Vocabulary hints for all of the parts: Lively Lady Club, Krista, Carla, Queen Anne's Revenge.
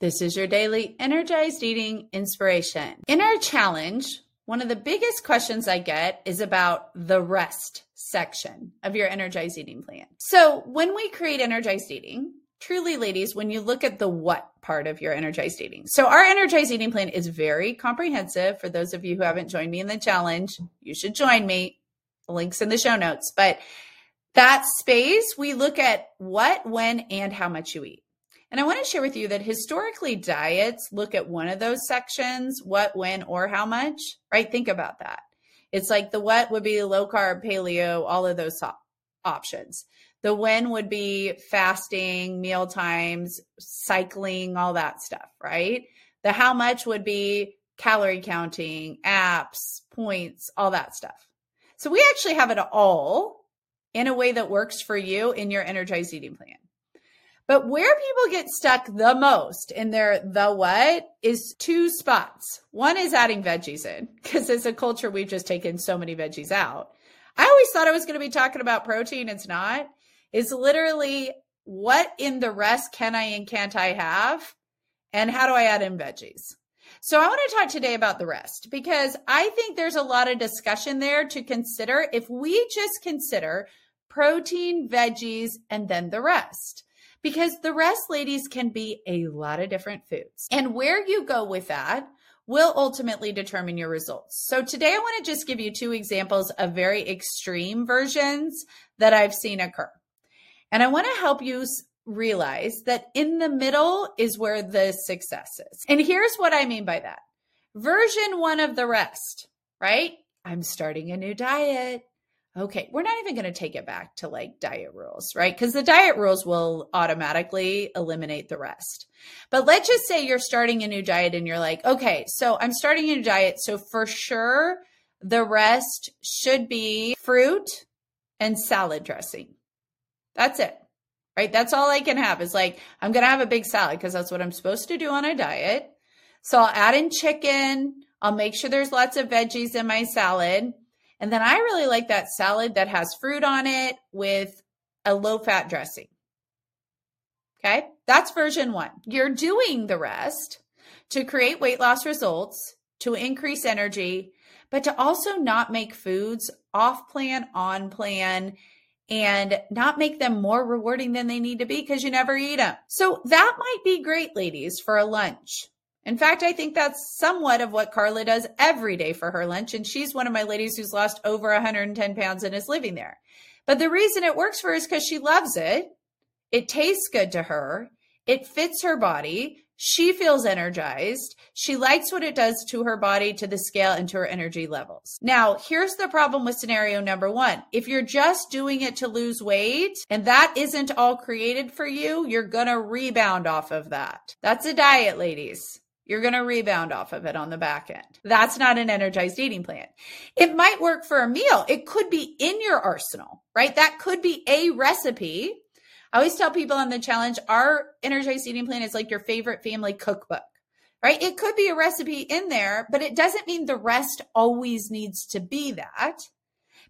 This is your daily Energized Eating Inspiration. In our challenge, one of the biggest questions I get is about the rest section of your Energized Eating Plan. So when we create Energized Eating, truly, ladies, when you look at the what part of your Energized Eating. So our Energized Eating Plan is very comprehensive. For those of you who haven't joined me in the challenge, you should join me. The link's in the show notes. But that space, we look at what, when, and how much you eat. And I want to share with you that historically diets look at one of those sections, what, when, or how much, right? Think about that. It's like the what would be low carb, paleo, all of those options. The when would be fasting, meal times, cycling, all that stuff, right? The how much would be calorie counting, apps, points, all that stuff. So we actually have it all in a way that works for you in your Energized Eating Plan. But where people get stuck the most in their the what is two spots. One is adding veggies in, because as a culture, we've just taken so many veggies out. I always thought I was going to be talking about protein. It's not. It's literally what in the rest can I and can't I have? And how do I add in veggies? So I want to talk today about the rest, because I think there's a lot of discussion there to consider if we just consider protein, veggies, and then the rest. Because the rest, ladies, can be a lot of different foods. And where you go with that will ultimately determine your results. So today I want to just give you two examples of very extreme versions that I've seen occur. And I want to help you realize that in the middle is where the success is. And here's what I mean by that. Version one of the rest, right? I'm starting a new diet. Okay, we're not even going to take it back to like diet rules, right? Because the diet rules will automatically eliminate the rest. But let's just say you're starting a new diet and you're like, okay, so I'm starting a new diet. So for sure, the rest should be fruit and salad dressing. That's it, right? That's all I can have is like, I'm going to have a big salad because that's what I'm supposed to do on a diet. So I'll add in chicken. I'll make sure there's lots of veggies in my salad. And then I really like that salad that has fruit on it with a low-fat dressing. Okay, that's version one. You're doing the rest to create weight loss results, to increase energy, but to also not make foods off-plan, on-plan, and not make them more rewarding than they need to be because you never eat them. So that might be great, ladies, for a lunch. In fact, I think that's somewhat of what Carla does every day for her lunch. And she's one of my ladies who's lost over 110 pounds and is living there. But the reason it works for her is because she loves it. It tastes good to her. It fits her body. She feels energized. She likes what it does to her body, to the scale, and to her energy levels. Now, here's the problem with scenario number one. If you're just doing it to lose weight and that isn't all created for you, you're going to rebound off of that. That's a diet, ladies. You're going to rebound off of it on the back end. That's not an Energized Eating Plan. It might work for a meal. It could be in your arsenal, right? That could be a recipe. I always tell people on the challenge, our Energized Eating Plan is like your favorite family cookbook, right? It could be a recipe in there, but it doesn't mean the rest always needs to be that,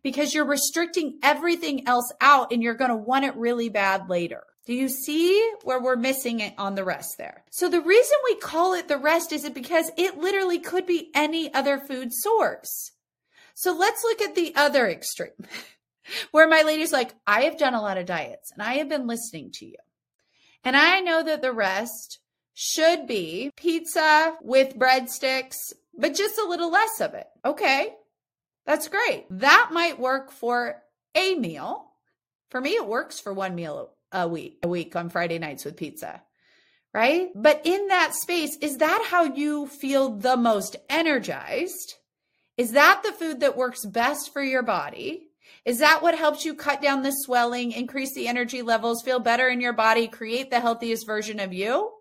because you're restricting everything else out and you're going to want it really bad later. Do you see where we're missing it on the rest there? So the reason we call it the rest is because it literally could be any other food source. So let's look at the other extreme where my lady's like, I have done a lot of diets and I have been listening to you. And I know that the rest should be pizza with breadsticks, but just a little less of it. Okay, that's great. That might work for a meal. For me, it works for one meal a week on Friday nights with pizza, right? But in that space, is that how you feel the most energized? Is that the food that works best for your body? Is that what helps you cut down the swelling, increase the energy levels, feel better in your body, create the healthiest version of you?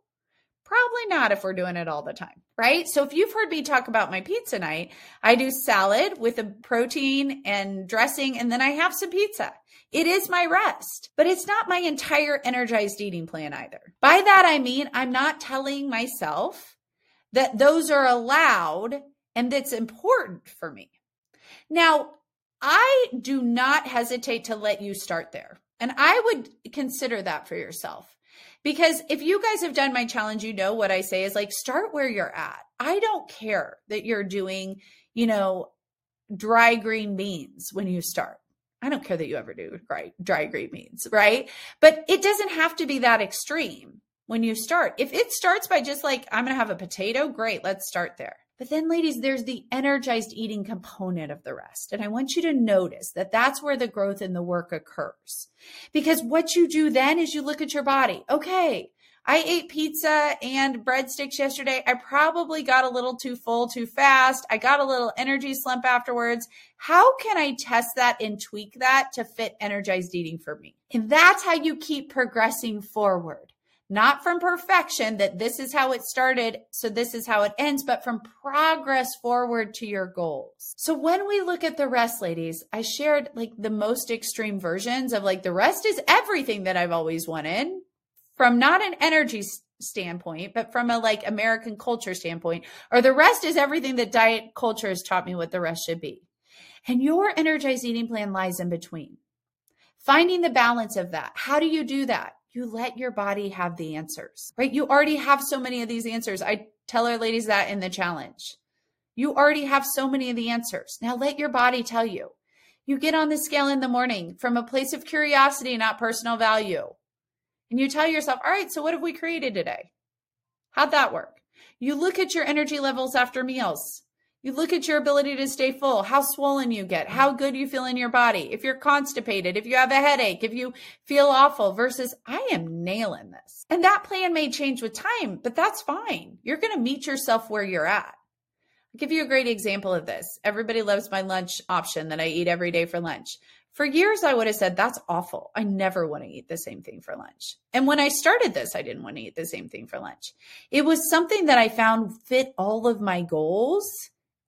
Probably not if we're doing it all the time, right? So if you've heard me talk about my pizza night, I do salad with a protein and dressing, and then I have some pizza. It is my rest, but it's not my entire Energized Eating Plan either. By that, I mean, I'm not telling myself that those are allowed and that's important for me. Now, I do not hesitate to let you start there. And I would consider that for yourself. Because if you guys have done my challenge, you know what I say is like, start where you're at. I don't care that you're doing, you know, dry green beans when you start. I don't care that you ever do dry green beans, right? But it doesn't have to be that extreme when you start. If it starts by just like, I'm going to have a potato, great, let's start there. But then, ladies, there's the energized eating component of the rest. And I want you to notice that that's where the growth in the work occurs. Because what you do then is you look at your body. Okay, I ate pizza and breadsticks yesterday. I probably got a little too full too fast. I got a little energy slump afterwards. How can I test that and tweak that to fit energized eating for me? And that's how you keep progressing forward. Not from perfection, that this is how it started, so this is how it ends, but from progress forward to your goals. So when we look at the rest, ladies, I shared like the most extreme versions of like the rest is everything that I've always wanted from not an energy standpoint, but from a like American culture standpoint, or the rest is everything that diet culture has taught me what the rest should be. And your energized eating plan lies in between. Finding the balance of that. How do you do that? You let your body have the answers, right? You already have so many of these answers. I tell our ladies that in the challenge. You already have so many of the answers. Now let your body tell you. You get on the scale in the morning from a place of curiosity, not personal value. And you tell yourself, all right, so what have we created today? How'd that work? You look at your energy levels after meals. You look at your ability to stay full, how swollen you get, how good you feel in your body, if you're constipated, if you have a headache, if you feel awful versus I am nailing this. And that plan may change with time, but that's fine. You're going to meet yourself where you're at. I'll give you a great example of this. Everybody loves my lunch option that I eat every day for lunch. For years, I would have said, that's awful. I never want to eat the same thing for lunch. And when I started this, I didn't want to eat the same thing for lunch. It was something that I found fit all of my goals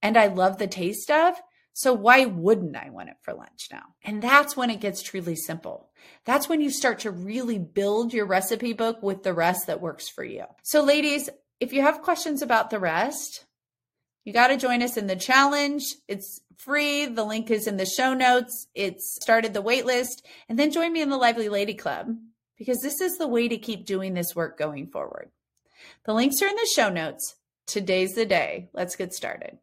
and I love the taste of, so why wouldn't I want it for lunch now? And that's when it gets truly simple. That's when you start to really build your recipe book with the rest that works for you. So ladies, if you have questions about the rest, you got to join us in the challenge. It's free. The link is in the show notes. It's started the wait list. And then join me in the Lively Lady Club because this is the way to keep doing this work going forward. The links are in the show notes. Today's the day. Let's get started.